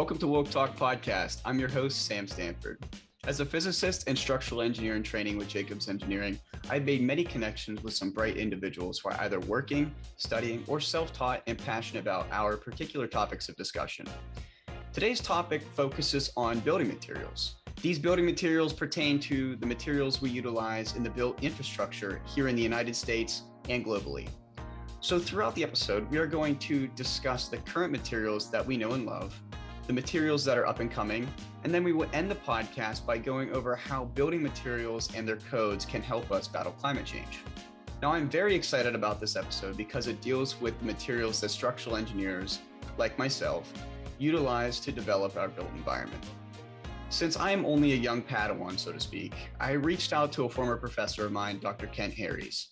Welcome to Woke Talk Podcast. I'm your host, Sam Stanford. As a physicist and structural engineer in training with Jacobs Engineering, I've made many connections with some bright individuals who are either working, studying, or self-taught and passionate about our particular topics of discussion. Today's topic focuses on building materials. These building materials pertain to the materials we utilize in the built infrastructure here in the United States and globally. So throughout the episode, we are going to discuss the current materials that we know and love, the materials that are up and coming, and then we will end the podcast by going over how building materials and their codes can help us battle climate change. Now, I'm very excited about this episode because it deals with the materials that structural engineers, like myself, utilize to develop our built environment. Since I am only a young Padawan, so to speak, I reached out to a former professor of mine, Dr. Kent Harries.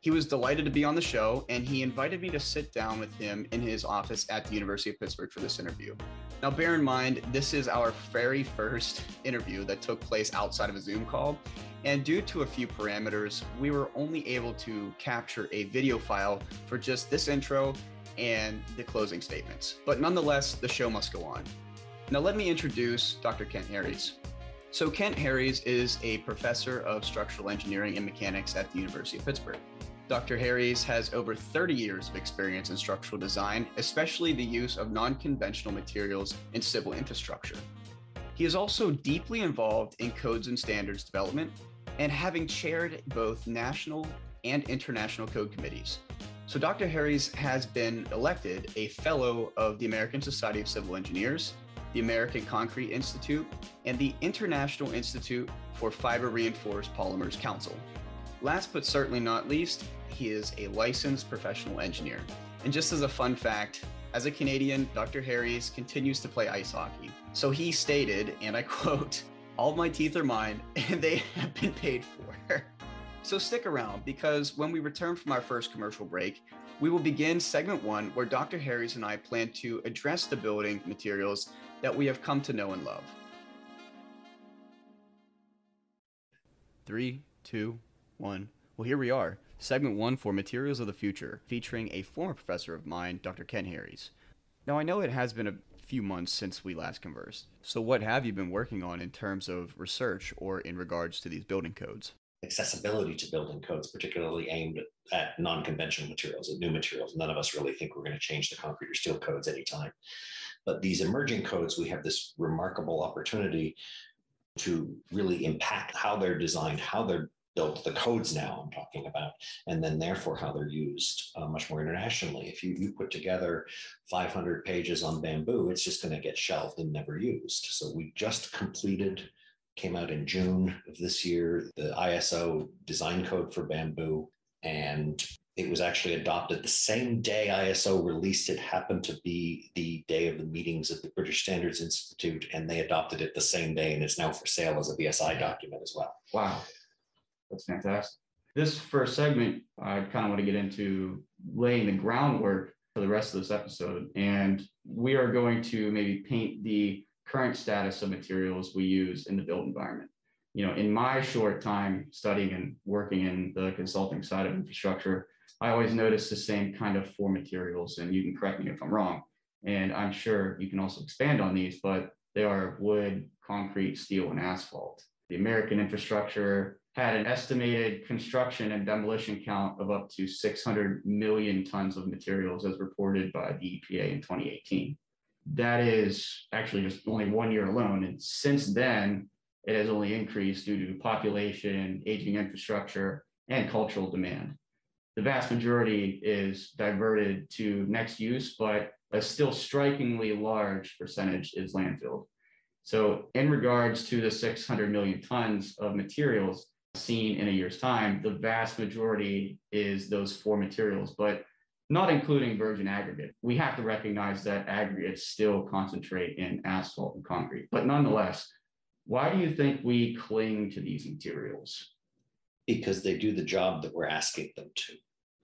He was delighted to be on the show, and he invited me to sit down with him in his office at the University of Pittsburgh for this interview. Now, bear in mind, this is our very first interview that took place outside of a Zoom call. And due to a few parameters, we were only able to capture a video file for just this intro and the closing statements. But nonetheless, the show must go on. Now, let me introduce Dr. Kent Harries. So Kent Harries is a professor of structural engineering and mechanics at the University of Pittsburgh. Dr. Harries has over 30 years of experience in structural design, especially the use of non-conventional materials in civil infrastructure. He is also deeply involved in codes and standards development and having chaired both national and international code committees. So Dr. Harries has been elected a fellow of the American Society of Civil Engineers, the American Concrete Institute, and the International Institute for Fiber Reinforced Polymers Council. Last but certainly not least, he is a licensed professional engineer. And just as a fun fact, as a Canadian, Dr. Harries continues to play ice hockey. So he stated, and I quote, "All my teeth are mine and they have been paid for." So stick around, because when we return from our first commercial break, we will begin segment one, where Dr. Harries and I plan to address the building materials that we have come to know and love. 3, 2, 1. Well, here we are. Segment 1 for Materials of the Future, featuring a former professor of mine, Dr. Kent Harries. Now, I know it has been a few months since we last conversed. So what have you been working on in terms of research or in regards to these building codes? Accessibility to building codes, particularly aimed at non-conventional materials, at new materials. None of us really think we're going to change the concrete or steel codes anytime. But these emerging codes, we have this remarkable opportunity to really impact how they're designed, how they're built, the codes now I'm talking about, and then therefore how they're used much more internationally. If you put together 500 pages on bamboo, it's just going to get shelved and never used. So we just completed, came out in June of this year, the ISO design code for bamboo, and it was actually adopted the same day ISO released it. Happened to be the day of the meetings at the British Standards Institute, and they adopted it the same day, and it's now for sale as a BSI document as well. Wow. That's fantastic. This first segment, I kind of want to get into laying the groundwork for the rest of this episode. And we are going to maybe paint the current status of materials we use in the built environment. You know, in my short time studying and working in the consulting side of infrastructure, I always notice the same kind of four materials, and you can correct me if I'm wrong. And I'm sure you can also expand on these, but they are wood, concrete, steel, and asphalt. The American infrastructure had an estimated construction and demolition count of up to 600 million tons of materials as reported by the EPA in 2018. That is actually just only 1 year alone. And since then, it has only increased due to population, aging infrastructure, and cultural demand. The vast majority is diverted to next use, but a still strikingly large percentage is landfilled. So in regards to the 600 million tons of materials seen in a year's time, the vast majority is those four materials, but not including virgin aggregate. We have to recognize that aggregates still concentrate in asphalt and concrete. But nonetheless, why do you think we cling to these materials? Because they do the job that we're asking them to.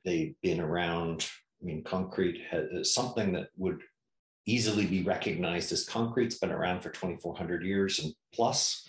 They've been around. I mean, concrete has something that would easily be recognized as concrete's been around for 2,400 years and plus.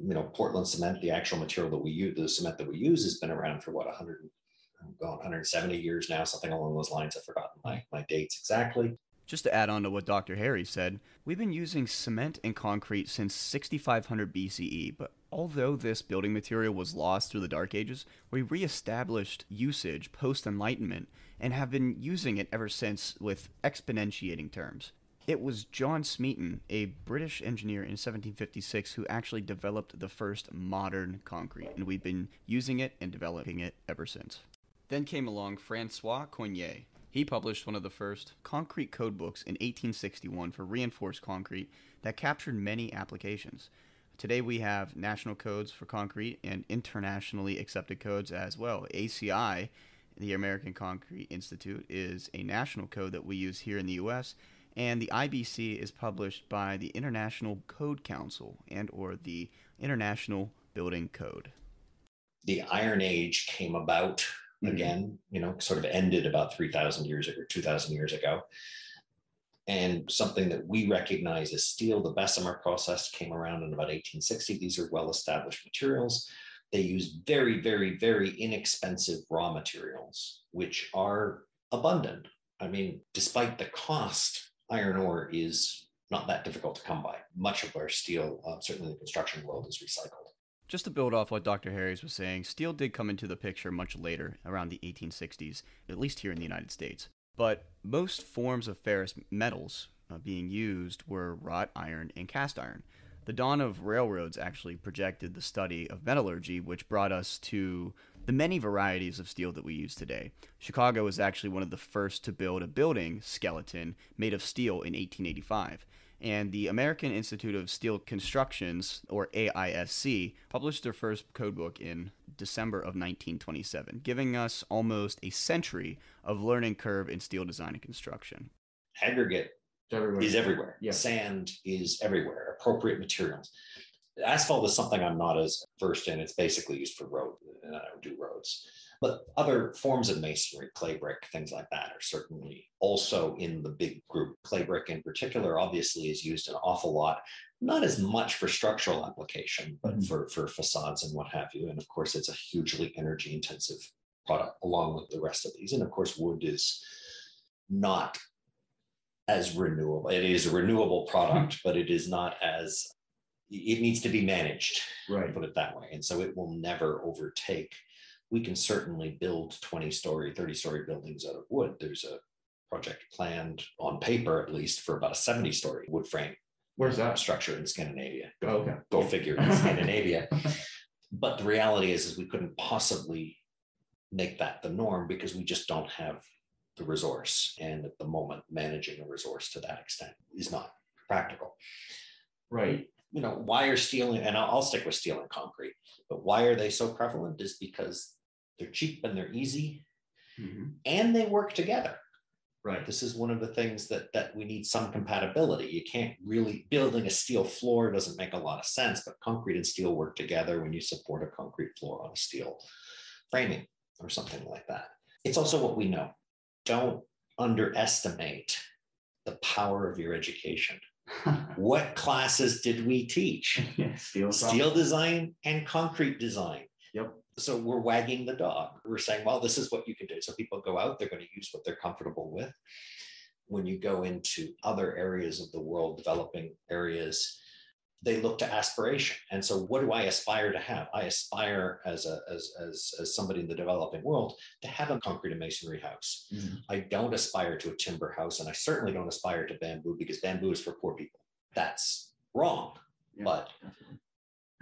You know, Portland cement, the actual material that we use, the cement that we use, has been around for 170 years now, something along those lines. I've forgotten my dates exactly. Just to add on to what Dr. Harries said, we've been using cement and concrete since 6500 BCE, but although this building material was lost through the Dark Ages, we reestablished usage post-Enlightenment and have been using it ever since with exponentiating terms. It was John Smeaton, a British engineer in 1756, who actually developed the first modern concrete, and we've been using it and developing it ever since. Then came along Francois Coignet. He published one of the first concrete code books in 1861 for reinforced concrete that captured many applications. Today we have national codes for concrete and internationally accepted codes as well. ACI, the American Concrete Institute, is a national code that we use here in the U.S., and the IBC is published by the International Code Council and or the International Building Code. The Iron Age came about again, sort of ended about 3,000 years ago, 2,000 years ago. And something that we recognize as steel, the Bessemer process, came around in about 1860. These are well-established materials. They use very, very, very inexpensive raw materials, which are abundant. I mean, despite the cost, iron ore is not that difficult to come by. Much of our steel, certainly in the construction world, is recycled. Just to build off what Dr. Harries was saying, steel did come into the picture much later, around the 1860s, at least here in the United States. But most forms of ferrous metals being used were wrought iron and cast iron. The dawn of railroads actually projected the study of metallurgy, which brought us to the many varieties of steel that we use today. Chicago was actually one of the first to build a building skeleton made of steel in 1885. And the American Institute of Steel Constructions, or AISC, published their first code book in December of 1927, giving us almost a century of learning curve in steel design and construction. Aggregate is everywhere. Yeah. Sand is everywhere. Appropriate materials. Asphalt is something I'm not as versed in. It's basically used for road, and I don't do roads. But other forms of masonry, clay brick, things like that, are certainly also in the big group. Clay brick in particular, obviously, is used an awful lot, not as much for structural application, but for facades and what have you. And of course, it's a hugely energy intensive product along with the rest of these. And of course, wood is not as renewable. It is a renewable product, but it is not as, it needs to be managed, right? Put it that way. And so it will never overtake. We can certainly build 20-story, 30-story buildings out of wood. There's a project planned on paper, at least, for about a 70-story wood frame. Where's that? Structure in Scandinavia. Oh, okay. Go figure, in Scandinavia. But the reality is we couldn't possibly make that the norm because we just don't have the resource. And at the moment, managing a resource to that extent is not practical. Right. You know, why are steel, and I'll stick with steel and concrete, but why are they so prevalent is because they're cheap and they're easy and they work together. Right. This is one of the things that we need some compatibility. You can't really, building a steel floor doesn't make a lot of sense, but concrete and steel work together when you support a concrete floor on a steel framing or something like that. It's also what we know. Don't underestimate the power of your education. What classes did we teach? Steel design and concrete design. Yep. So we're wagging the dog. We're saying, well, this is what you can do. So people go out, they're going to use what they're comfortable with. When you go into other areas of the world, developing areas, they look to aspiration. And so what do I aspire to have? I aspire as somebody in the developing world to have a concrete and masonry house. Mm-hmm. I don't aspire to a timber house, and I certainly don't aspire to bamboo because bamboo is for poor people. That's wrong, but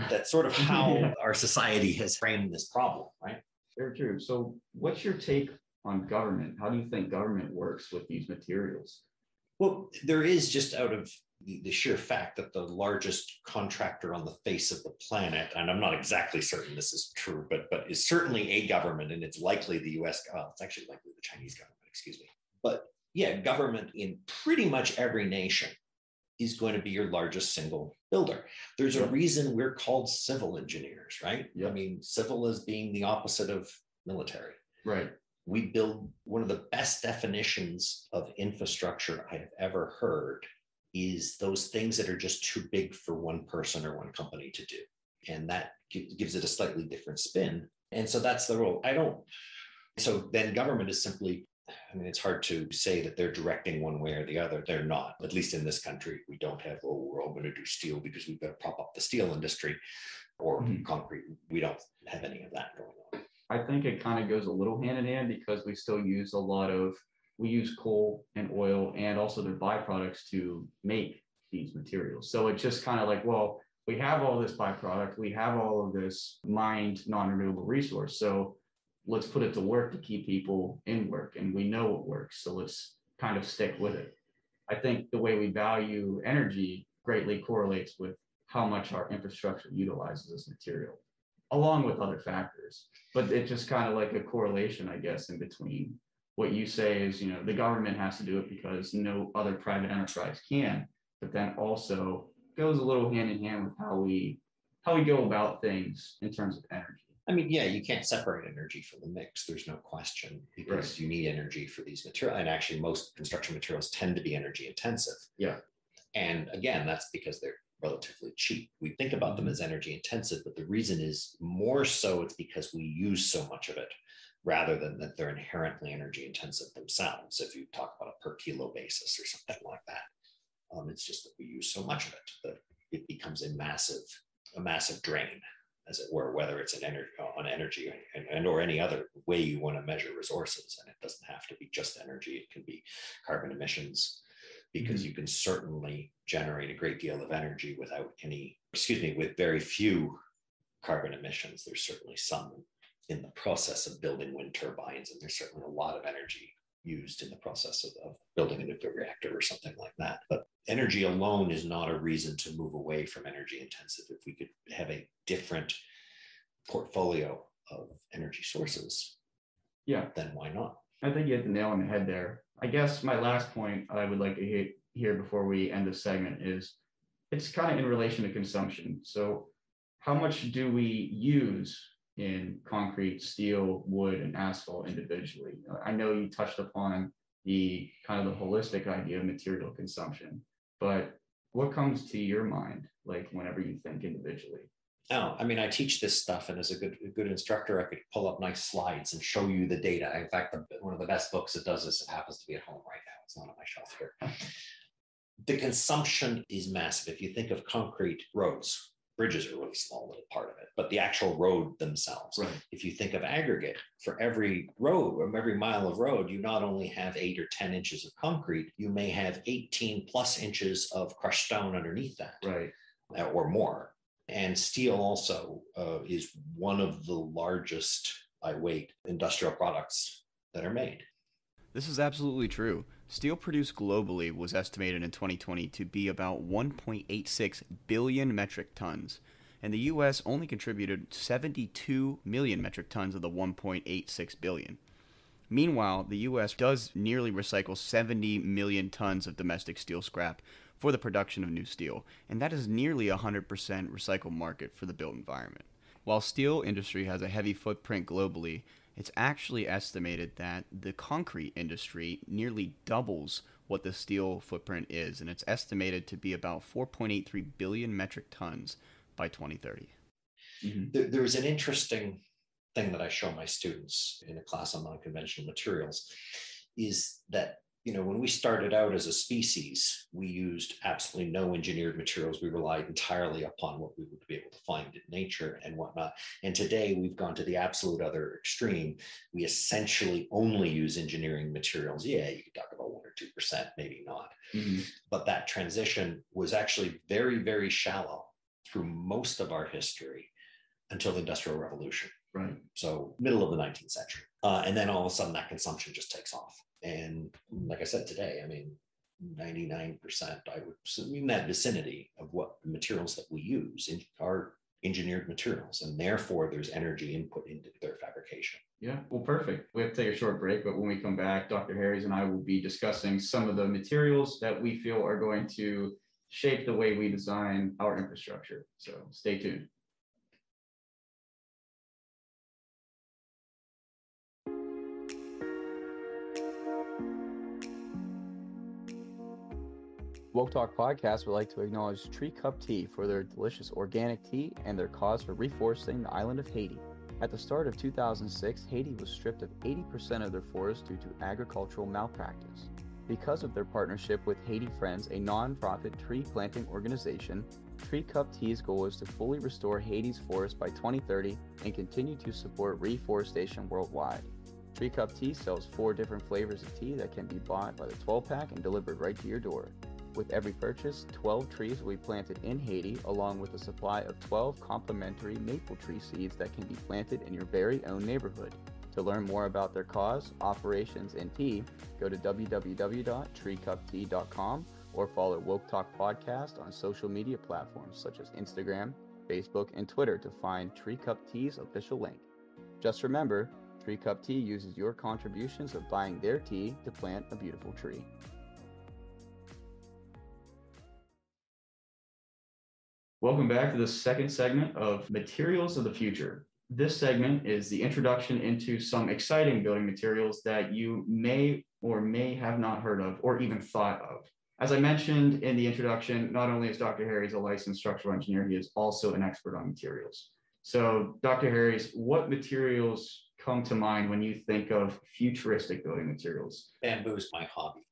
that's sort of how our society has framed this problem, right? Very true. So what's your take on government? How do you think government works with these materials? Well, there is, just out of the sheer fact that the largest contractor on the face of the planet, and I'm not exactly certain this is true, but is certainly a government, and it's likely the U.S. It's actually likely the Chinese government, excuse me. But yeah, government in pretty much every nation is going to be your largest single builder. There's a reason we're called civil engineers, right? Yep. I mean, civil is being the opposite of military. Right. We build, one of the best definitions of infrastructure I have ever heard is those things that are just too big for one person or one company to do. And that gives it a slightly different spin. And so that's the role. So then government is simply I mean, it's hard to say that they're directing one way or the other. They're not, at least in this country. We don't have, oh, we're all going to do steel because we've got to prop up the steel industry or concrete. We don't have any of that going on. I think it kind of goes a little hand in hand because we still use a lot of, we use coal and oil and also their byproducts to make these materials. So it's just kind of like, well, we have all this byproduct, we have all of this mined non-renewable resource. So let's put it to work to keep people in work. And we know it works. So let's kind of stick with it. I think the way we value energy greatly correlates with how much our infrastructure utilizes this material, along with other factors. But it's just kind of like a correlation, I guess, in between what you say is, you know, the government has to do it because no other private enterprise can, but then also goes a little hand in hand with how we go about things in terms of energy. I mean, yeah, you can't separate energy from the mix. There's no question, because you need energy for these materials. And actually, most construction materials tend to be energy intensive. Yeah. And again, that's because they're relatively cheap. We think about them as energy intensive, but the reason is more so it's because we use so much of it rather than that they're inherently energy intensive themselves. If you talk about a per kilo basis or something like that, it's just that we use so much of it that it becomes a massive drain, as it were, whether it's on energy and or any other way you want to measure resources. And it doesn't have to be just energy. It can be carbon emissions, because you can certainly generate a great deal of energy with very few carbon emissions. There's certainly some in the process of building wind turbines, and there's certainly a lot of energy used in the process of building a nuclear reactor or something like that. But energy alone is not a reason to move away from energy intensive. If we could have a different portfolio of energy sources, then why not? I think you hit the nail on the head there. I guess my last point I would like to hear before we end this segment is, it's kind of in relation to consumption. So how much do we use in concrete, steel, wood, and asphalt individually? I know you touched upon the kind of the holistic idea of material consumption, but what comes to your mind, like whenever you think individually? Oh, I mean, I teach this stuff, and as a good instructor, I could pull up nice slides and show you the data. In fact, one of the best books that does this, it happens to be at home right now. It's not on my shelf here. The consumption is massive. If you think of concrete roads, bridges are a really small little part of it, but the actual road themselves. Right. If you think of aggregate, for every road, or every mile of road, you not only have 8 or 10 inches of concrete, you may have 18 plus inches of crushed stone underneath that, right, or more. And steel also is one of the largest, by weight, industrial products that are made. This is absolutely true. Steel produced globally was estimated in 2020 to be about 1.86 billion metric tons, and the U.S. only contributed 72 million metric tons of the 1.86 billion. Meanwhile, the U.S. does nearly recycle 70 million tons of domestic steel scrap for the production of new steel, and that is nearly 100% recycled market for the built environment. While steel industry has a heavy footprint globally, it's actually estimated that the concrete industry nearly doubles what the steel footprint is, and it's estimated to be about 4.83 billion metric tons by 2030. There's an interesting thing that I show my students in a class on non-conventional materials, is that, you know, when we started out as a species, we used absolutely no engineered materials. We relied entirely upon what we would be able to find in nature and whatnot. And today we've gone to the absolute other extreme. We essentially only use engineering materials. Yeah, you could talk about 1 or 2%, maybe not. Mm-hmm. But that transition was actually very, very shallow through most of our history until the Industrial Revolution. Right. So middle of the 19th century. And then all of a sudden that consumption just takes off. And like I said today, I mean, 99%, I would assume, in that vicinity of what the materials that we use are engineered materials. And therefore there's energy input into their fabrication. Yeah. Well, perfect. We have to take a short break, but when we come back, Dr. Harries and I will be discussing some of the materials that we feel are going to shape the way we design our infrastructure. So stay tuned. Woke Talk Podcast would like to acknowledge Tree Cup Tea for their delicious organic tea and their cause for reforesting the island of Haiti. At the start of 2006, Haiti was stripped of 80% of their forests due to agricultural malpractice. Because of their partnership with Haiti Friends, a non-profit tree planting organization, Tree Cup Tea's goal is to fully restore Haiti's forests by 2030 and continue to support reforestation worldwide. Tree Cup Tea sells 4 different flavors of tea that can be bought by the 12-pack and delivered right to your door. With every purchase, 12 trees will be planted in Haiti, along with a supply of 12 complimentary maple tree seeds that can be planted in your very own neighborhood. To learn more about their cause, operations, and tea, go to www.treecuptea.com or follow Woke Talk Podcast on social media platforms such as Instagram, Facebook, and Twitter to find Tree Cup Tea's official link. Just remember, Tree Cup Tea uses your contributions of buying their tea to plant a beautiful tree. Welcome back to the second segment of Materials of the Future. This segment is the introduction into some exciting building materials that you may or may have not heard of or even thought of. As I mentioned in the introduction, not only is Dr. Harries a licensed structural engineer, he is also an expert on materials. So, Dr. Harries, what materials come to mind when you think of futuristic building materials? Bamboo is my hobby.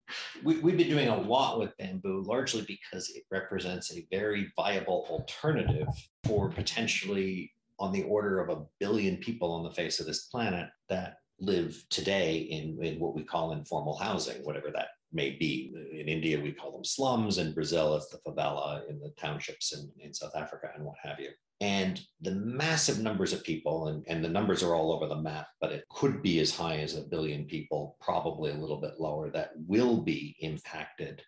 We've been doing a lot with bamboo, largely because it represents a very viable alternative for potentially on the order of 1 billion people on the face of this planet that live today in what we call informal housing, whatever that may be. In India, we call them slums. In Brazil, it's the favela, in the townships in South Africa and what have you. And the massive numbers of people, and the numbers are all over the map, but it could be as high as 1 billion people, probably a little bit lower, that will be impacted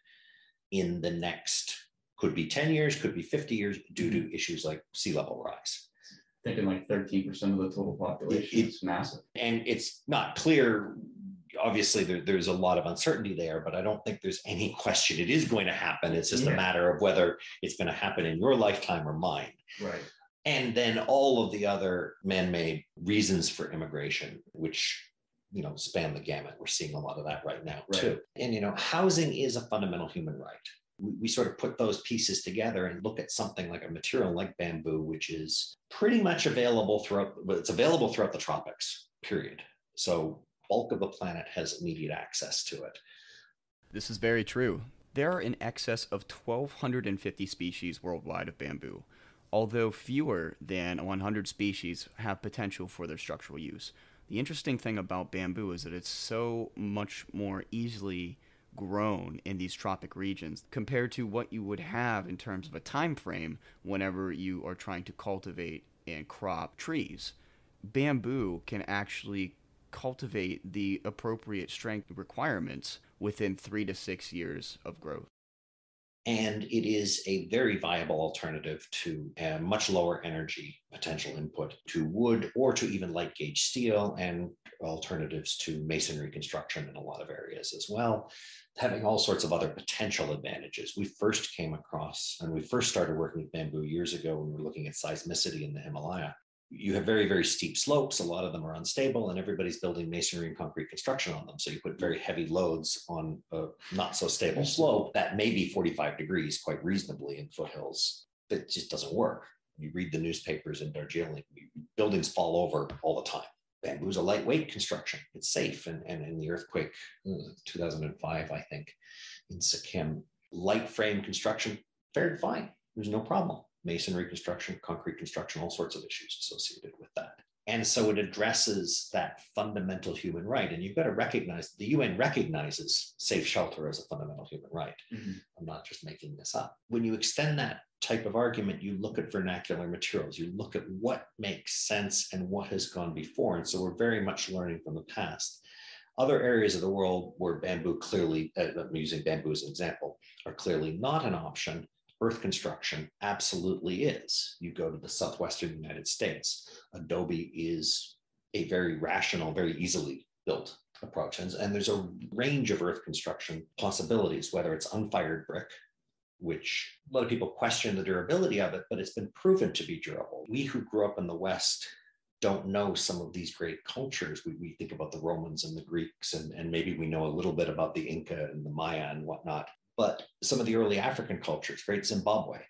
in the next, could be 10 years, could be 50 years, due to issues like sea level rise. Thinking like 13% of the total population. It's massive. And it's not clear. Obviously, there's a lot of uncertainty there, but I don't think there's any question it is going to happen. It's just a matter of whether it's going to happen in your lifetime or mine. Right. And then all of the other man-made reasons for immigration, which, you know, span the gamut. We're seeing a lot of that right now, too. And, you know, housing is a fundamental human right. We sort of put those pieces together and look at something like a material like bamboo, which is pretty much available throughout the tropics, period. So bulk of the planet has immediate access to it. This is very true. There are in excess of 1,250 species worldwide of bamboo, although fewer than 100 species have potential for their structural use. The interesting thing about bamboo is that it's so much more easily grown in these tropic regions compared to what you would have in terms of a time frame whenever you are trying to cultivate and crop trees. Bamboo can actually cultivate the appropriate strength requirements within 3 to 6 years of growth. And it is a very viable alternative to a much lower energy potential input to wood or to even light gauge steel, and alternatives to masonry construction in a lot of areas as well, having all sorts of other potential advantages. We first started working with bamboo years ago when we were looking at seismicity in the Himalaya. You have very, very steep slopes. A lot of them are unstable, and everybody's building masonry and concrete construction on them. So you put very heavy loads on a not so stable slope that may be 45 degrees quite reasonably in foothills. That just doesn't work. You read the newspapers in Darjeeling, buildings fall over all the time. Bamboo is a lightweight construction. It's safe. And in the earthquake, 2005, I think, in Sikkim, light frame construction fared fine. There's no problem. Masonry construction, concrete construction, all sorts of issues associated with that. And so it addresses that fundamental human right. And you've got to recognize, the UN recognizes safe shelter as a fundamental human right. Mm-hmm. I'm not just making this up. When you extend that type of argument, you look at vernacular materials, you look at what makes sense and what has gone before. And so we're very much learning from the past. Other areas of the world where bamboo clearly, I'm using bamboo as an example, are clearly not an option. Earth construction absolutely is. You go to the southwestern United States, adobe is a very rational, very easily built approach. And there's a range of earth construction possibilities, whether it's unfired brick, which a lot of people question the durability of it, but it's been proven to be durable. We who grew up in the West don't know some of these great cultures. We think about the Romans and the Greeks, and maybe we know a little bit about the Inca and the Maya and whatnot. But some of the early African cultures, Great Zimbabwe,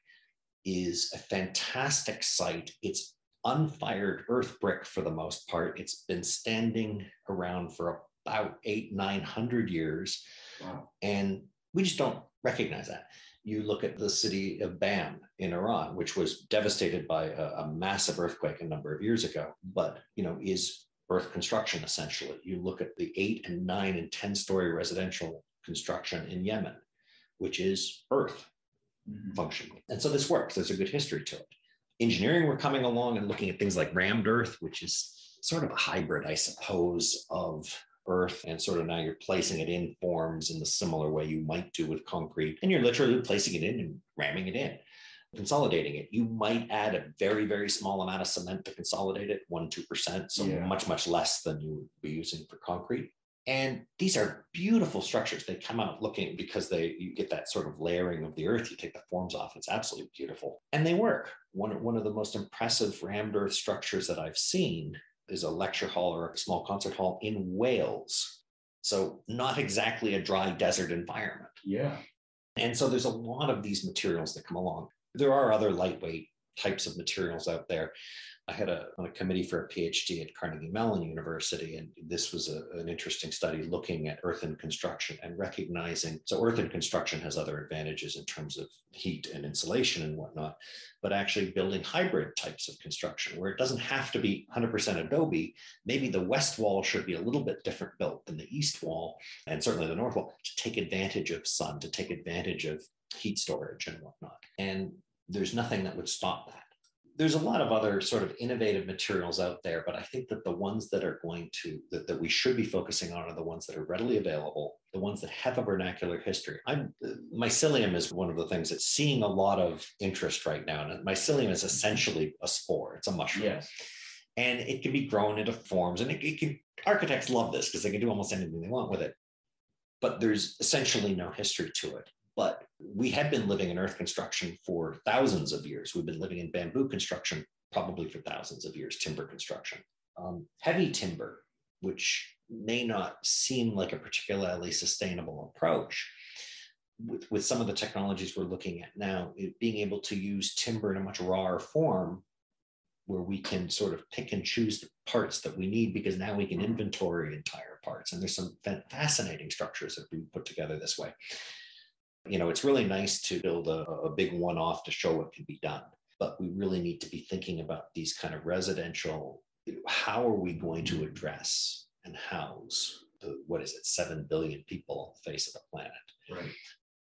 is a fantastic site. It's unfired earth brick for the most part. It's been standing around for about 800-900 years. Wow. And we just don't recognize that. You look at the city of Bam in Iran, which was devastated by a massive earthquake a number of years ago, but is earth construction essentially. You look at the 8-, 9-, and 10-story residential construction in Yemen, which is earth functionally. And so this works. There's a good history to it. Engineering, we're coming along and looking at things like rammed earth, which is sort of a hybrid, I suppose, of earth, and sort of now you're placing it in forms in the similar way you might do with concrete, and you're literally placing it in and ramming it in, consolidating it. You might add a very, very small amount of cement to consolidate it, 1-2%, so much, much less than you would be using for concrete. And these are beautiful structures. They come out looking, because you get that sort of layering of the earth, you take the forms off, it's absolutely beautiful. And they work. One of the most impressive rammed earth structures that I've seen is a lecture hall or a small concert hall in Wales. So not exactly a dry desert environment. Yeah. And so there's a lot of these materials that come along. There are other lightweight types of materials out there. I had on a committee for a PhD at Carnegie Mellon University, and this was an interesting study looking at earth in construction and recognizing, so earth in construction has other advantages in terms of heat and insulation and whatnot, but actually building hybrid types of construction where it doesn't have to be 100% adobe. Maybe the west wall should be a little bit different built than the east wall, and certainly the north wall, to take advantage of sun, to take advantage of heat storage and whatnot. And there's nothing that would stop that. There's a lot of other sort of innovative materials out there, but I think that the ones that are that we should be focusing on are the ones that are readily available, the ones that have a vernacular history. Mycelium is one of the things that's seeing a lot of interest right now. And mycelium is essentially a spore. It's a mushroom. Yes. And it can be grown into forms, and architects love this because they can do almost anything they want with it, but there's essentially no history to it. But we have been living in earth construction for thousands of years. We've been living in bamboo construction probably for thousands of years, timber construction. Heavy timber, which may not seem like a particularly sustainable approach, with some of the technologies we're looking at now, being able to use timber in a much rawer form where we can sort of pick and choose the parts that we need, because now we can inventory entire parts. And there's some fascinating structures that have been put together this way. It's really nice to build a big one-off to show what can be done, but we really need to be thinking about these kind of residential, how are we going to address and house 7 billion people on the face of the planet? Right.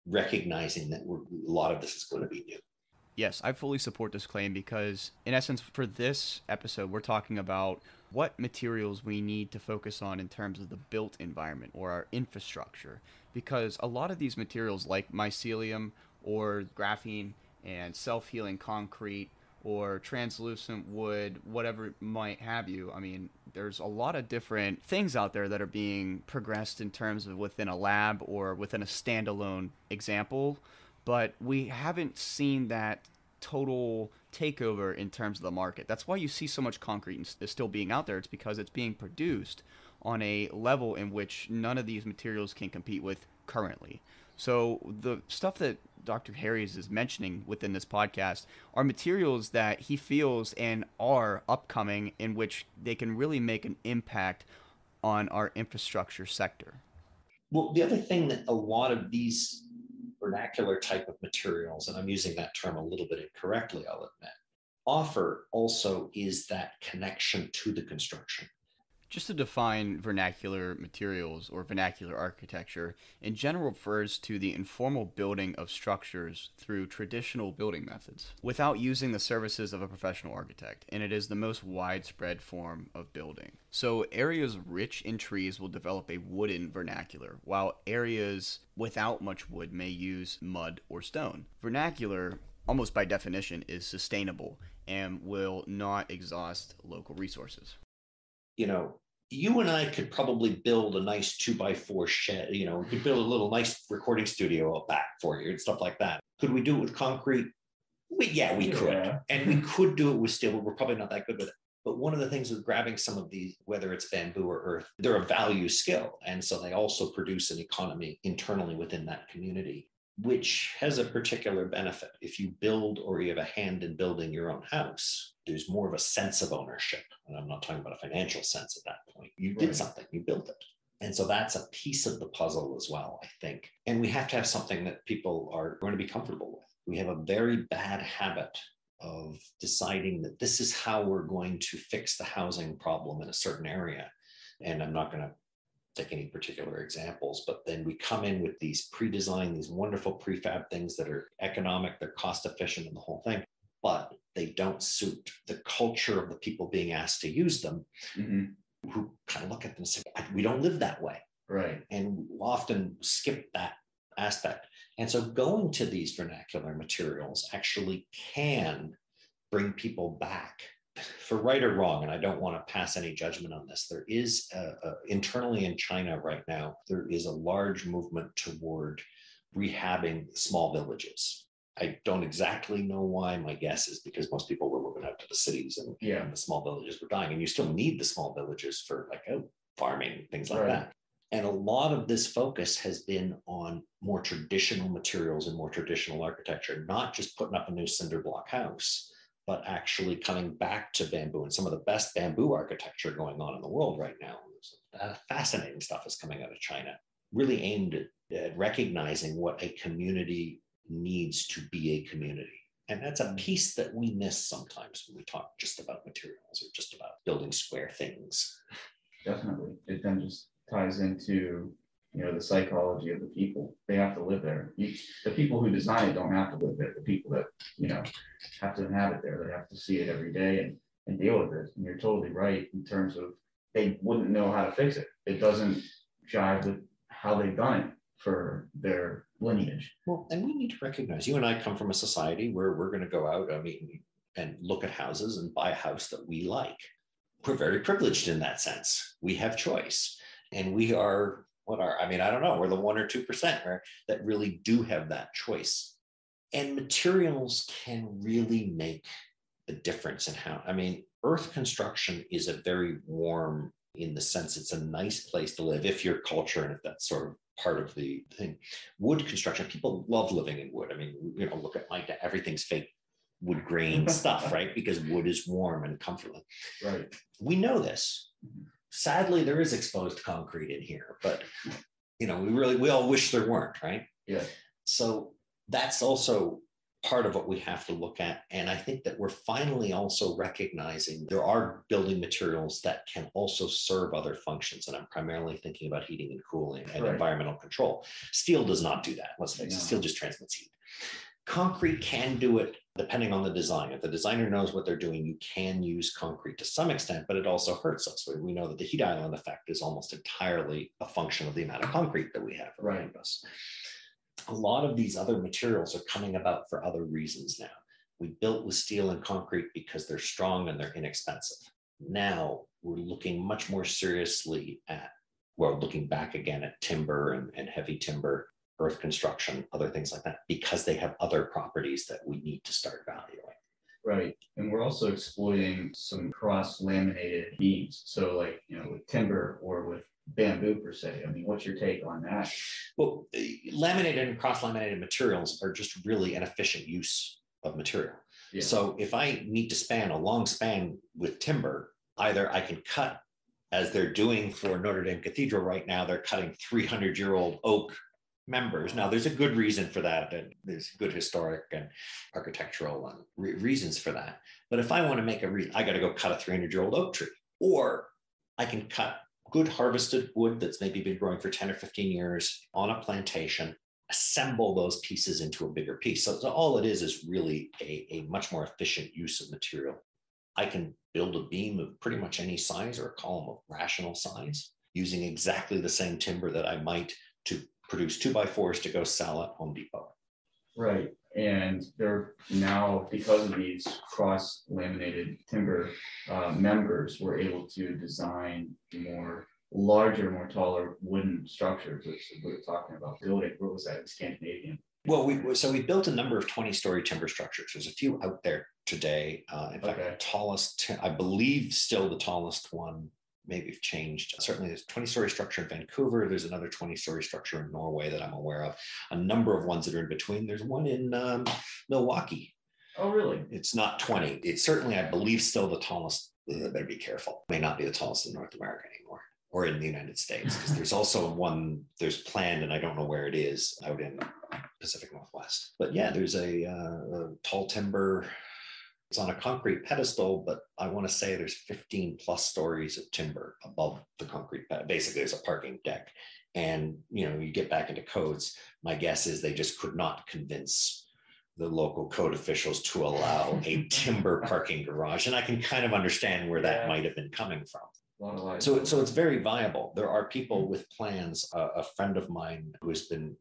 Recognizing that a lot of this is going to be new. Yes, I fully support this claim because, in essence, for this episode, we're talking about what materials we need to focus on in terms of the built environment or our infrastructure, because a lot of these materials like mycelium or graphene and self-healing concrete or translucent wood, whatever might have you. I mean, there's a lot of different things out there that are being progressed in terms of within a lab or within a standalone example, but we haven't seen that total takeover in terms of the market. That's why you see so much concrete is still being out there. It's because it's being produced on a level in which none of these materials can compete with currently. So the stuff that Dr. Harries is mentioning within this podcast are materials that he feels and are upcoming in which they can really make an impact on our infrastructure sector. Well, the other thing that a lot of these vernacular type of materials, and I'm using that term a little bit incorrectly, I'll admit, offer also is that connection to the construction. Just to define vernacular materials or vernacular architecture, in general refers to the informal building of structures through traditional building methods without using the services of a professional architect, and it is the most widespread form of building. So areas rich in trees will develop a wooden vernacular, while areas without much wood may use mud or stone. Vernacular, almost by definition, is sustainable and will not exhaust local resources. You and I could probably build a nice 2x4 shed, we could build a little nice recording studio out back for you and stuff like that. Could we do it with concrete? We could. And we could do it with steel, but we're probably not that good with it. But one of the things with grabbing some of these, whether it's bamboo or earth, they're a value skill. And so they also produce an economy internally within that community. which has a particular benefit. If you build or you have a hand in building your own house, there's more of a sense of ownership. And I'm not talking about a financial sense at that point. You did something, you built it. And so that's a piece of the puzzle as well, I think. And we have to have something that people are going to be comfortable with. We have a very bad habit of deciding that this is how we're going to fix the housing problem in a certain area. And I'm not going to take any particular examples, but then we come in with these pre-designed, these wonderful prefab things that are economic, they're cost efficient and the whole thing, but they don't suit the culture of the people being asked to use them, mm-hmm. who kind of look at them and say, we don't live that way. Right. And we often skip that aspect. And so going to these vernacular materials actually can bring people back. For right or wrong, and I don't want to pass any judgment on this, there is internally in China right now, there is a large movement toward rehabbing small villages. I don't exactly know why. My guess is because most people were moving out to the cities and, yeah. and the small villages were dying. And you still need the small villages for like farming, things like right. that. And a lot of this focus has been on more traditional materials and more traditional architecture, not just putting up a new cinder block house, but actually coming back to bamboo and some of the best bamboo architecture going on in the world right now. Fascinating stuff is coming out of China, really aimed at recognizing what a community needs to be a community. And that's a piece that we miss sometimes when we talk just about materials or just about building square things. Definitely. It then just ties into, you know, the psychology of the people. They have to live there. The people who design it don't have to live there. The people that, you know, have to have it there, they have to see it every day and deal with it. And you're totally right in terms of they wouldn't know how to fix it. It doesn't jive with how they've done it for their lineage. Well, and we need to recognize, you and I come from a society where we're going to go out, I mean, and look at houses and buy a house that we like. We're very privileged in that sense. We have choice. And we are... we're the 1 or 2% that really do have that choice. And materials can really make a difference in how, I mean, earth construction is a very warm, in the sense it's a nice place to live if your culture, and if that's sort of part of the thing. Wood construction, people love living in wood. I mean, you know, look at like everything's fake wood grain stuff, right? Because wood is warm and comfortable. Right. We know this. Sadly, there is exposed concrete in here, but you know, we all wish there weren't, right? Yeah. So that's also part of what we have to look at. And I think that we're finally also recognizing there are building materials that can also serve other functions. And I'm primarily thinking about heating and cooling and right. environmental control. Steel does not do that. Let's face it, steel just transmits heat. Concrete can do it depending on the design. If the designer knows what they're doing, you can use concrete to some extent, but it also hurts us. We know that the heat island effect is almost entirely a function of the amount of concrete that we have around us. A lot of these other materials are coming about for other reasons now. We built with steel and concrete because they're strong and they're inexpensive. Now we're looking much more seriously at, well, looking back again at timber and heavy timber, earth construction, other things like that, because they have other properties that we need to start valuing. Right. And we're also exploiting some cross-laminated beams. So like, you know, with timber or with bamboo per se. I mean, what's your take on that? Well, laminated and cross-laminated materials are just really an efficient use of material. Yeah. So if I need to span a long span with timber, either I can cut, as they're doing for Notre Dame Cathedral right now, they're cutting 300-year-old oak members. Now, there's a good reason for that, and there's good historic and architectural and reasons for that. But if I want to make a I got to go cut a 300-year-old oak tree, or I can cut good harvested wood that's maybe been growing for 10 or 15 years on a plantation, assemble those pieces into a bigger piece. So all it is really a much more efficient use of material. I can build a beam of pretty much any size or a column of rational size using exactly the same timber that I might to produce 2x4s to go sell at Home Depot. Right. And they're now, because of these cross-laminated timber members, we're able to design more larger, more taller wooden structures, which we were talking about building. What was that? Scandinavian. Well, we built a number of 20-story timber structures. There's a few out there today. In fact, the tallest, I believe still the tallest one may have changed. Certainly there's a 20-story structure in Vancouver. There's another 20-story structure in Norway that I'm aware of. A number of ones that are in between. There's one in Milwaukee. Oh, really? It's not 20. It's certainly, I believe, still the tallest. Better be careful. It may not be the tallest in North America anymore, or in the United States, because there's also one, there's planned, and I don't know where it is, out in the Pacific Northwest. But yeah, there's a tall timber. It's on a concrete pedestal, but I want to say there's 15 plus stories of timber above the concrete pedestal. Basically, there's a parking deck. And, you know, you get back into codes. My guess is they just could not convince the local code officials to allow a timber parking garage. And I can kind of understand where that might have been coming from. So it's very viable. There are people with plans. A friend of mine who has been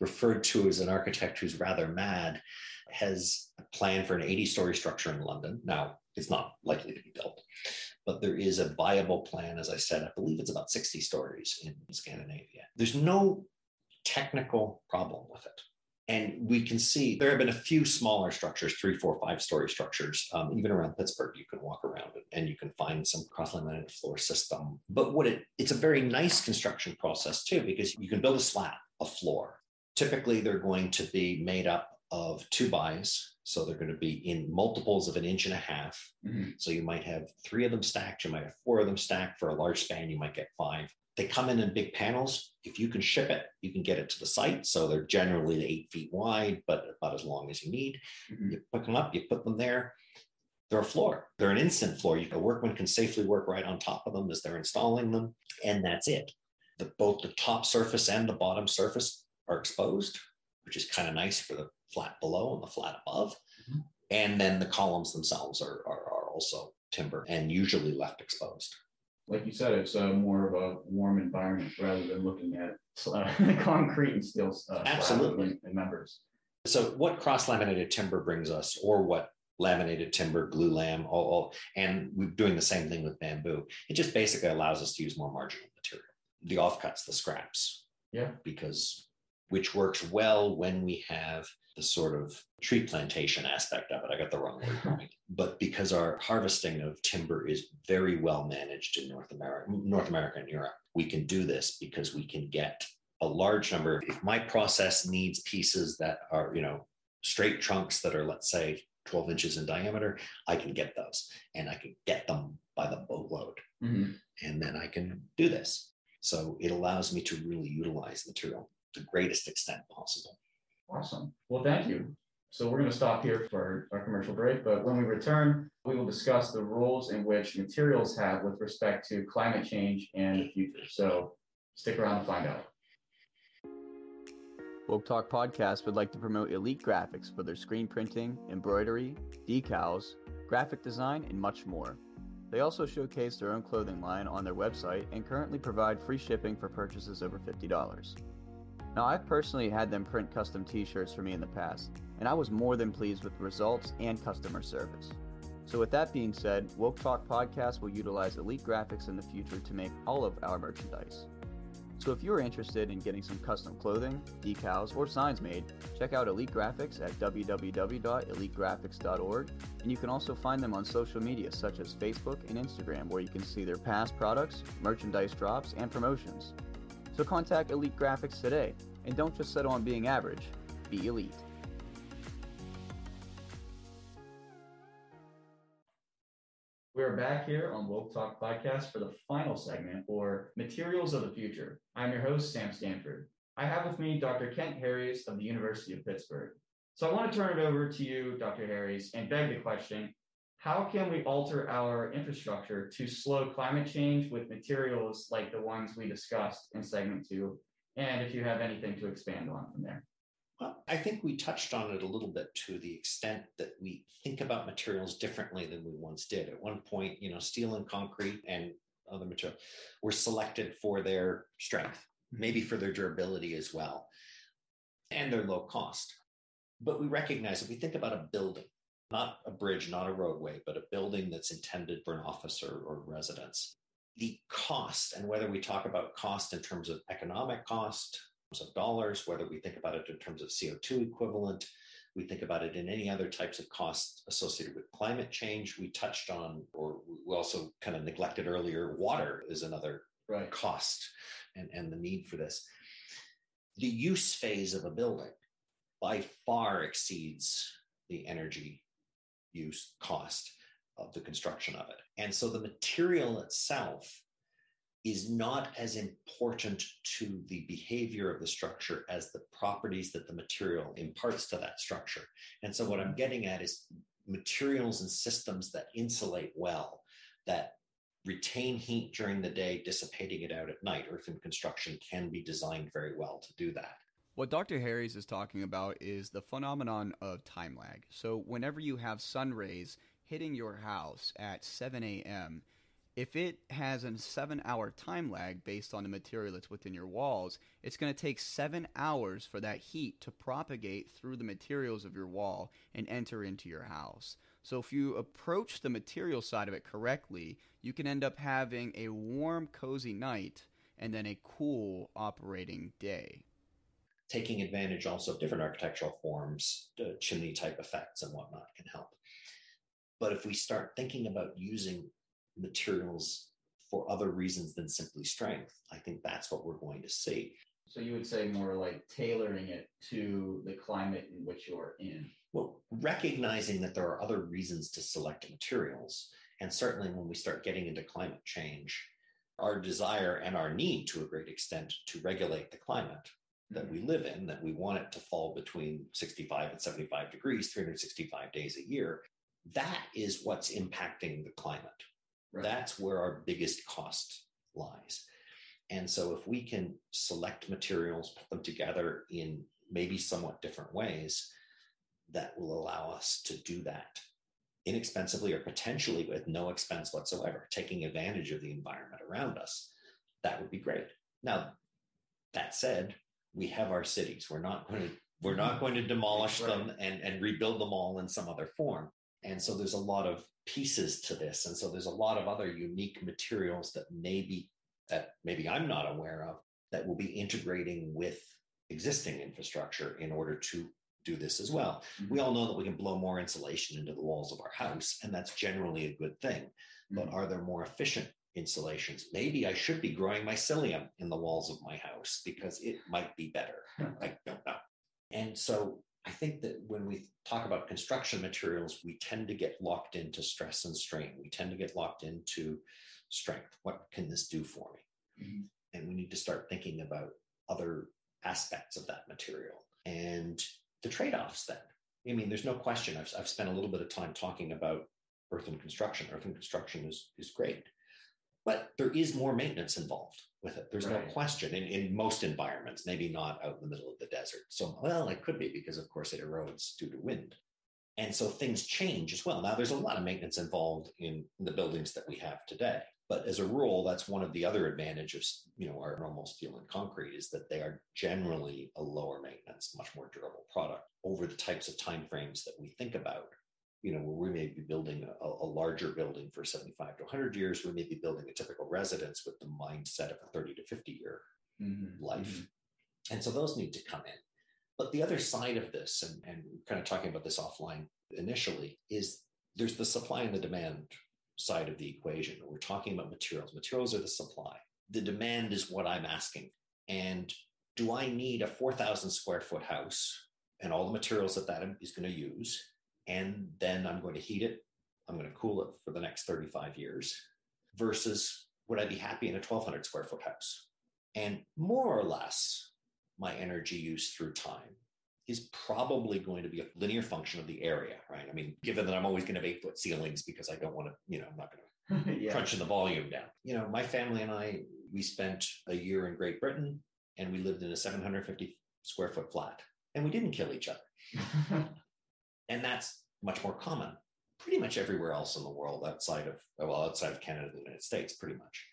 referred to as an architect who's rather mad has a plan for an 80-story structure in London. Now, it's not likely to be built, but there is a viable plan. As I said, I believe it's about 60 stories in Scandinavia. There's no technical problem with it. And we can see there have been a few smaller structures, 3, 4, 5-story structures, even around Pittsburgh. You can walk around and you can find some cross-laminated floor system. But it's a very nice construction process too, because you can build a slab, a floor. Typically, they're going to be made up of 2x. So they're going to be in multiples of an 1.5 inches. Mm-hmm. So you might have 3 of them stacked. You might have 4 of them stacked. For a large span, you might get 5. They come in big panels. If you can ship it, you can get it to the site. So they're generally 8 feet wide, but about as long as you need. Mm-hmm. You pick them up, you put them there. They're a floor. They're an instant floor. A workman can safely work right on top of them as they're installing them. And that's it. Both the top surface and the bottom surface are exposed, which is kind of nice for the flat below and the flat above. Mm-hmm. And then the columns themselves are also timber and usually left exposed. Like you said, it's more of a warm environment rather than looking at concrete and steel stuff. Absolutely. And members. So what cross-laminated timber brings us, or what laminated timber, glue lam, and we're doing the same thing with bamboo. It just basically allows us to use more marginal material, the offcuts, the scraps. Yeah. Which works well when we have the sort of tree plantation aspect of it. I got the wrong word right. But because our harvesting of timber is very well managed in North America and Europe, we can do this because we can get a large number. If my process needs pieces that are, straight trunks that are, let's say, 12 inches in diameter, I can get those. And I can get them by the boatload. Mm-hmm. And then I can do this. So it allows me to really utilize material the greatest extent possible. Awesome. Well, thank you. So we're going to stop here for our commercial break, but when we return, we will discuss the roles in which materials have with respect to climate change and the future. So stick around and find out. Woke Talk Podcast would like to promote Elite Graphics for their screen printing, embroidery, decals, graphic design, and much more. They also showcase their own clothing line on their website and currently provide free shipping for purchases over $50. Now, I've personally had them print custom t-shirts for me in the past, and I was more than pleased with the results and customer service. So with that being said, Woke Talk Podcast will utilize Elite Graphics in the future to make all of our merchandise. So if you're interested in getting some custom clothing, decals, or signs made, check out Elite Graphics at www.elitegraphics.org, and you can also find them on social media such as Facebook and Instagram, where you can see their past products, merchandise drops, and promotions. So contact Elite Graphics today, and don't just settle on being average, be elite. We're back here on Woke Talk Podcast for the final segment, or Materials of the Future. I'm your host, Sam Stanford. I have with me Dr. Kent Harries of the University of Pittsburgh. So I want to turn it over to you, Dr. Harries, and beg the question, how can we alter our infrastructure to slow climate change with materials like the ones we discussed in segment 2? And if you have anything to expand on from there. Well, I think we touched on it a little bit to the extent that we think about materials differently than we once did. At one point, steel and concrete and other materials were selected for their strength, maybe for their durability as well, and their low cost. But we recognize if we think about a building, not a bridge, not a roadway, but a building that's intended for an office or residence. The cost, and whether we talk about cost in terms of economic cost, in terms of dollars, whether we think about it in terms of CO2 equivalent, We think about it in any other types of costs associated with climate change. We touched on, or we also kind of neglected earlier, water is another cost and the need for this. The use phase of a building by far exceeds the energy use cost of the construction of it. And so the material itself is not as important to the behavior of the structure as the properties that the material imparts to that structure. And so what I'm getting at is materials and systems that insulate well, that retain heat during the day, dissipating it out at night. Earthen construction can be designed very well to do that. What Dr. Harries is talking about is the phenomenon of time lag. So whenever you have sun rays hitting your house at 7 a.m., if it has a 7-hour time lag based on the material that's within your walls, it's going to take 7 hours for that heat to propagate through the materials of your wall and enter into your house. So if you approach the material side of it correctly, you can end up having a warm, cozy night and then a cool operating day. Taking advantage also of different architectural forms, chimney type effects and whatnot can help. But if we start thinking about using materials for other reasons than simply strength, I think that's what we're going to see. So you would say more like tailoring it to the climate in which you're in. Well, recognizing that there are other reasons to select materials. And certainly when we start getting into climate change, our desire and our need to a great extent to regulate the climate that we live in, that we want it to fall between 65 and 75 degrees, 365 days a year, that is what's impacting the climate. Right. That's where our biggest cost lies. And so if we can select materials, put them together in maybe somewhat different ways, that will allow us to do that inexpensively or potentially with no expense whatsoever, taking advantage of the environment around us, that would be great. Now, that said, we have our cities. We're not going to demolish them and rebuild them all in some other form. And so there's a lot of pieces to this. And so there's a lot of other unique materials that maybe I'm not aware of that will be integrating with existing infrastructure in order to do this as well. Mm-hmm. We all know that we can blow more insulation into the walls of our house, and that's generally a good thing. Mm-hmm. But are there more efficient insulations? Maybe I should be growing mycelium in the walls of my house because it might be better. I don't know. And so I think that when we talk about construction materials, we tend to get locked into stress and strain. We tend to get locked into strength. What can this do for me? Mm-hmm. And we need to start thinking about other aspects of that material and the trade-offs then. I mean, there's no question. I've spent a little bit of time talking about earthen construction. Earthen construction is great, but there is more maintenance involved with it. There's no question in most environments, maybe not out in the middle of the desert. So, well, it could be because, of course, it erodes due to wind. And so things change as well. Now, there's a lot of maintenance involved in the buildings that we have today. But as a rule, that's one of the other advantages of our normal steel and concrete is that they are generally a lower maintenance, much more durable product over the types of timeframes that we think about. Where we may be building a larger building for 75 to 100 years, we may be building a typical residence with the mindset of a 30 to 50-year life. Mm-hmm. And so those need to come in. But the other side of this, and kind of talking about this offline initially, is there's the supply and the demand side of the equation. We're talking about materials. Materials are the supply. The demand is what I'm asking. And do I need a 4,000 square foot house and all the materials that is going to use? And then I'm going to heat it, I'm going to cool it for the next 35 years, versus would I be happy in a 1,200 square foot house? And more or less, my energy use through time is probably going to be a linear function of the area, right? I mean, given that I'm always going to have 8-foot ceilings because I don't want to, I'm not going to crunch the volume down. My family and I, we spent a year in Great Britain and we lived in a 750 square foot flat and we didn't kill each other. And that's much more common pretty much everywhere else in the world outside of Canada and the United States, pretty much.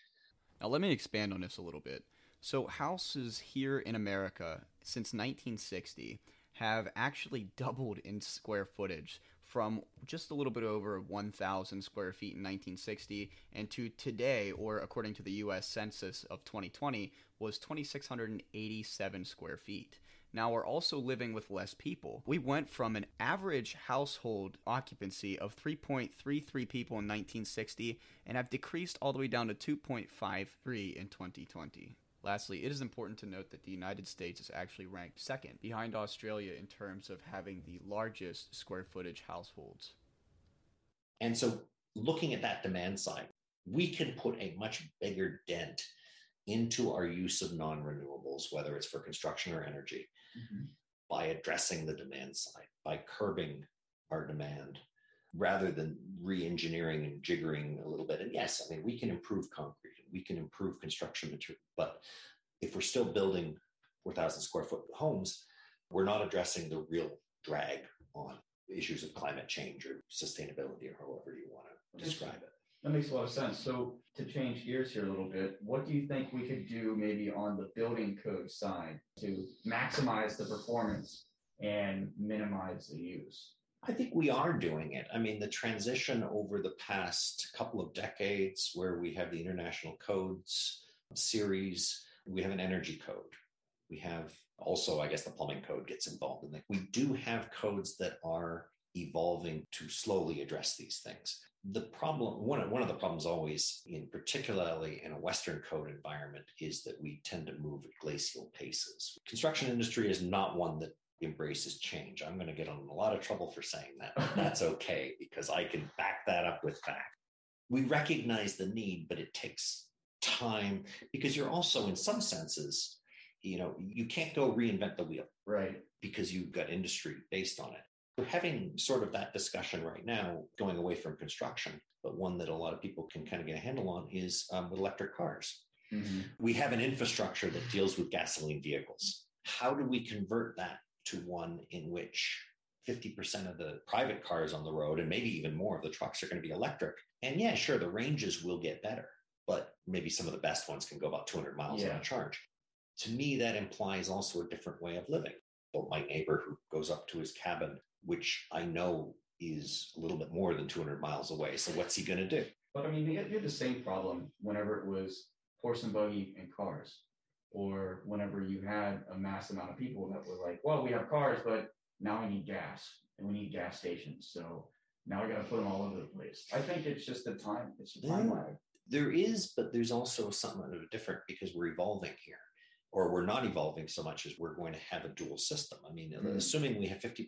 Now, let me expand on this a little bit. So houses here in America since 1960 have actually doubled in square footage from just a little bit over 1,000 square feet in 1960 and to today, or according to the U.S. Census of 2020, was 2,687 square feet. Now we're also living with less people. We went from an average household occupancy of 3.33 people in 1960 and have decreased all the way down to 2.53 in 2020. Lastly, it is important to note that the United States is actually ranked second behind Australia in terms of having the largest square footage households. And so looking at that demand side, we can put a much bigger dent into our use of non-renewables, whether it's for construction or energy, mm-hmm. by addressing the demand side, by curbing our demand, rather than re-engineering and jiggering a little bit. And yes, I mean, we can improve concrete, we can improve construction material, but if we're still building 4,000 square foot homes, we're not addressing the real drag on issues of climate change or sustainability or however you want to describe it. That makes a lot of sense. So to change gears here a little bit, what do you think we could do maybe on the building code side to maximize the performance and minimize the use? I think we are doing it. I mean, the transition over the past couple of decades where we have the International Codes series, we have an energy code. We have also, I guess, the plumbing code gets involved in that. We do have codes that are evolving to slowly address these things. The problem, one of the problems always, in particularly in a Western code environment, is that we tend to move at glacial paces. Construction industry is not one that embraces change. I'm going to get in a lot of trouble for saying that, but that's okay because I can back that up with fact. We recognize the need, but it takes time because you're also, in some senses, you know, you can't go reinvent the wheel, right? Because you've got industry based on it. We're having sort of that discussion right now, going away from construction, but one that a lot of people can kind of get a handle on is with electric cars. Mm-hmm. We have an infrastructure that deals with gasoline vehicles. How do we convert that to one in which 50% of the private cars on the road and maybe even more of the trucks are going to be electric? And yeah, sure, the ranges will get better, but maybe some of the best ones can go about 200 miles on a charge. To me, that implies also a different way of living. But my neighbor who goes up to his cabin, which I know is a little bit more than 200 miles away. So what's he going to do? But I mean, we had the same problem whenever it was horse and buggy and cars, or whenever you had a mass amount of people that were like, well, we have cars, but now I need gas and we need gas stations. So now I got to put them all over the place. I think it's just the time. It's a time lag. There is, but there's also something of a different because we're evolving here. Or we're not evolving so much as we're going to have a dual system. I mean, assuming we have 50%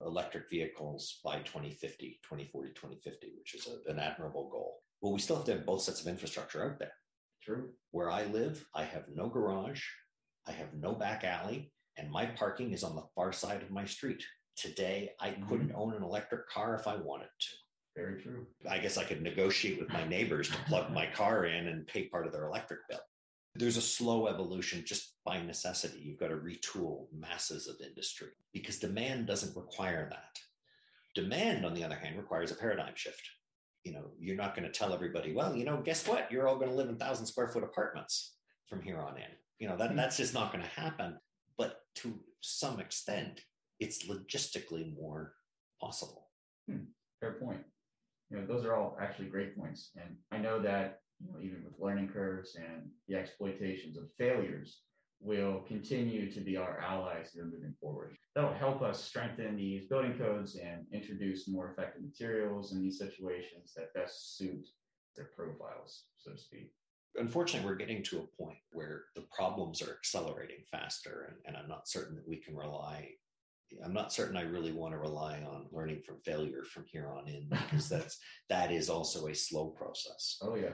electric vehicles by 2050, which is an admirable goal. Well, we still have to have both sets of infrastructure out there. True. Where I live, I have no garage. I have no back alley. And my parking is on the far side of my street. Today, I couldn't own an electric car if I wanted to. Very true. I guess I could negotiate with my neighbors to plug my car in and pay part of their electric bill. There's a slow evolution just by necessity. You've got to retool masses of industry because demand doesn't require that. Demand, on the other hand, requires a paradigm shift. You know, you're not going to tell everybody, well, you know, guess what? You're all going to live in 1,000 square foot apartments from here on in. You know, that's just not going to happen. But to some extent, it's logistically more possible. Fair point. You know, those are all actually great points. And I know that, you know, even with learning curves and the exploitations of failures, will continue to be our allies in moving forward. That'll help us strengthen these building codes and introduce more effective materials in these situations that best suit their profiles, so to speak. Unfortunately, we're getting to a point where the problems are accelerating faster, and I'm not certain that we can rely. I'm not certain I really want to rely on learning from failure from here on in, because that is also a slow process. Oh, yeah.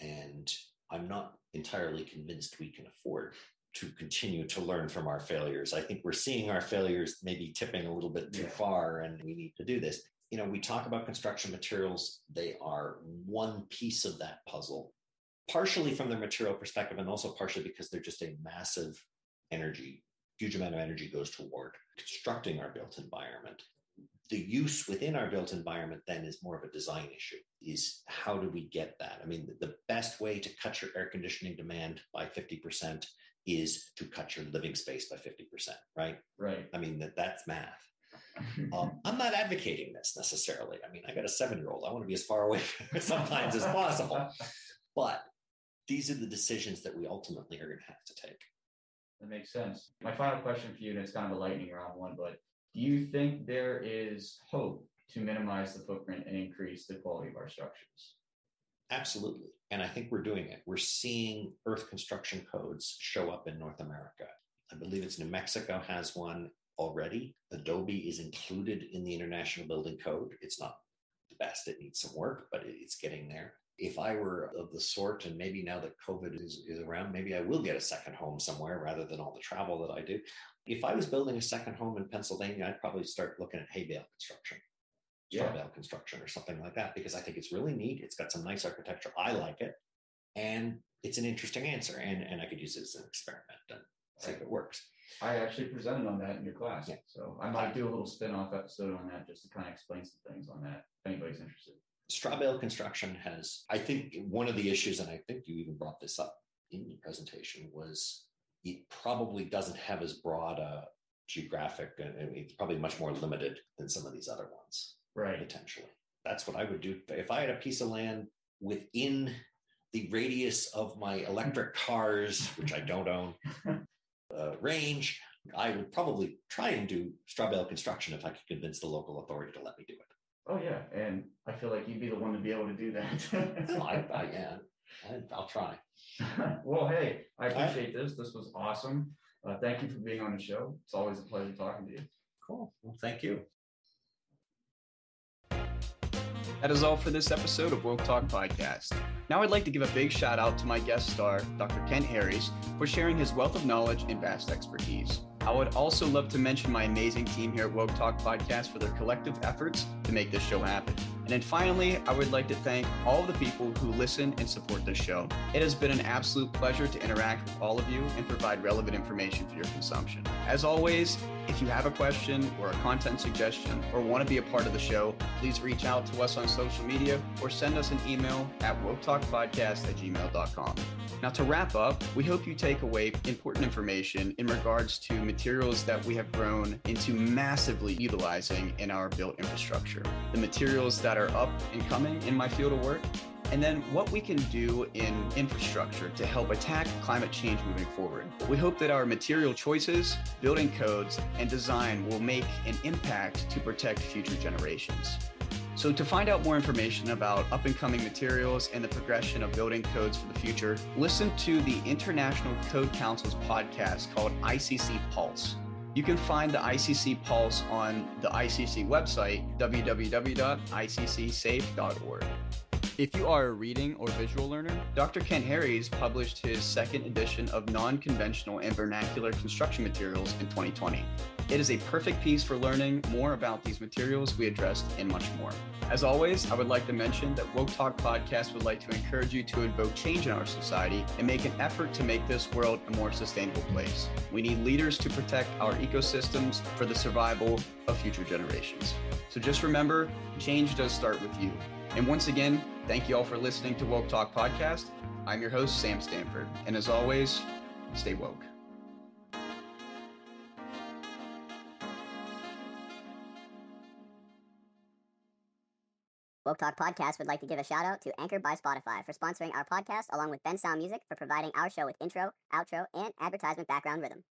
And I'm not entirely convinced we can afford to continue to learn from our failures. I think we're seeing our failures maybe tipping a little bit too far, and we need to do this. You know, we talk about construction materials. They are one piece of that puzzle, partially from the material perspective and also partially because they're just a massive energy, huge amount of energy goes toward constructing our built environment. The use within our built environment then is more of a design issue, is how do we get that? I mean, the best way to cut your air conditioning demand by 50% is to cut your living space by 50%, right? Right. I mean, that's math. I'm not advocating this necessarily. I mean, I got a 7-year-old. I want to be as far away sometimes as possible. But these are the decisions that we ultimately are going to have to take. That makes sense. My final question for you, and it's kind of a lightning round one, but do you think there is hope to minimize the footprint and increase the quality of our structures? Absolutely. And I think we're doing it. We're seeing earth construction codes show up in North America. I believe it's New Mexico has one already. Adobe is included in the International Building Code. It's not the best. It needs some work, but it's getting there. If I were of the sort, and maybe now that COVID is around, maybe I will get a second home somewhere rather than all the travel that I do. If I was building a second home in Pennsylvania, I'd probably start looking at hay bale construction, straw bale construction or something like that, because I think it's really neat. It's got some nice architecture. I like it. And it's an interesting answer. And I could use it as an experiment and see if it works. I actually presented on that in your class. Yeah. So I might do a little spin-off episode on that just to kind of explain some things on that if anybody's interested. Straw bale construction has, I think one of the issues, and I think you even brought this up in your presentation, was it probably doesn't have as broad a geographic, and it's probably much more limited than some of these other ones. Right. Potentially. That's what I would do. If I had a piece of land within the radius of my electric cars, which I don't own, range, I would probably try and do straw bale construction if I could convince the local authority to let me do it. Oh, yeah. And I feel like you'd be the one to be able to do that. I'll try. Well, hey, I appreciate this. This was awesome. Thank you for being on the show. It's always a pleasure talking to you. Cool. Well, thank you. That is all for this episode of Woke Talk Podcast. Now I'd like to give a big shout out to my guest star, Dr. Kent Harries, for sharing his wealth of knowledge and vast expertise. I would also love to mention my amazing team here at Woke Talk Podcast for their collective efforts to make this show happen. And then finally, I would like to thank all the people who listen and support this show. It has been an absolute pleasure to interact with all of you and provide relevant information for your consumption. As always, if you have a question or a content suggestion or want to be a part of the show, please reach out to us on social media or send us an email at woketalkpodcast@gmail.com. Now, to wrap up, we hope you take away important information in regards to materials that we have grown into massively utilizing in our built infrastructure, the materials that are up and coming in my field of work, and then what we can do in infrastructure to help attack climate change moving forward. We hope that our material choices, building codes, and design will make an impact to protect future generations. So to find out more information about up-and-coming materials and the progression of building codes for the future, listen to the International Code Council's podcast called ICC Pulse. You can find the ICC Pulse on the ICC website, www.iccsafe.org. If you are a reading or visual learner, Dr. Kent Harries published his second edition of Non-Conventional and Vernacular Construction Materials in 2020. It is a perfect piece for learning more about these materials we addressed and much more. As always, I would like to mention that Woke Talk Podcast would like to encourage you to invoke change in our society and make an effort to make this world a more sustainable place. We need leaders to protect our ecosystems for the survival of future generations. So just remember, change does start with you. And once again, thank you all for listening to Woke Talk Podcast. I'm your host, Sam Stanford. And as always, stay woke. Woke Talk Podcast would like to give a shout out to Anchor by Spotify for sponsoring our podcast, along with Ben Sound Music for providing our show with intro, outro, and advertisement background rhythm.